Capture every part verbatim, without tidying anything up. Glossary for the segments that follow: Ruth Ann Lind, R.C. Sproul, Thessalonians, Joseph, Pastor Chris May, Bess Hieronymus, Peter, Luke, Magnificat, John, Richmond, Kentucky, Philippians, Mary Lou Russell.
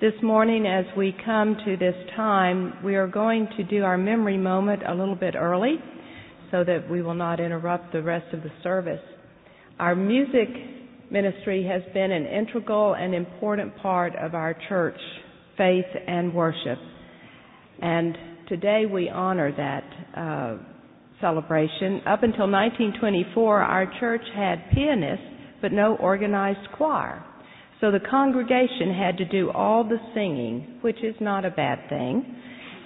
This morning, as we come to this time, we are going to do our memory moment a little bit early so that we will not interrupt the rest of the service. Our music ministry has been an integral and important part of our church, faith, and worship. And today we honor that uh, celebration. Up until nineteen twenty-four, our church had pianists, but no organized choir. So the congregation had to do all the singing, which is not a bad thing,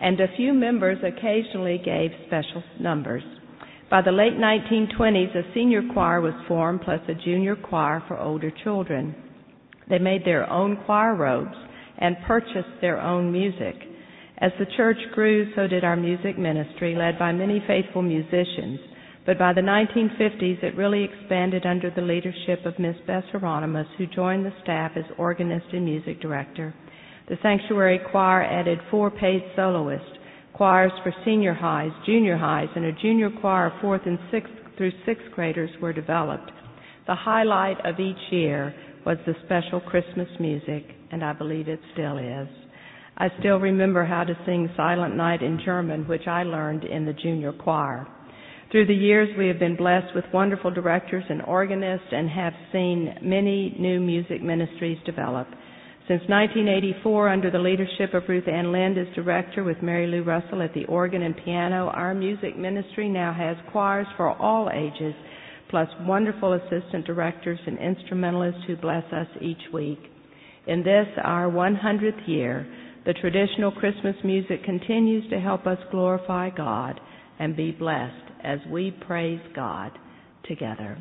and a few members occasionally gave special numbers. By the late nineteen twenties, a senior choir was formed, plus a junior choir for older children. They made their own choir robes and purchased their own music. As the church grew, so did our music ministry, led by many faithful musicians. But by the nineteen fifties, it really expanded under the leadership of Miss Bess Hieronymus, who joined the staff as organist and music director. The sanctuary choir added four paid soloists, choirs for senior highs, junior highs, and a junior choir of fourth and sixth through sixth graders were developed. The highlight of each year was the special Christmas music, and I believe it still is. I still remember how to sing Silent Night in German, which I learned in the junior choir. Through the years, we have been blessed with wonderful directors and organists and have seen many new music ministries develop. Since nineteen eighty-four, under the leadership of Ruth Ann Lind as director with Mary Lou Russell at the organ and piano, our music ministry now has choirs for all ages, plus wonderful assistant directors and instrumentalists who bless us each week. In this, our one hundredth year, the traditional Christmas music continues to help us glorify God and be blessed as we praise God together.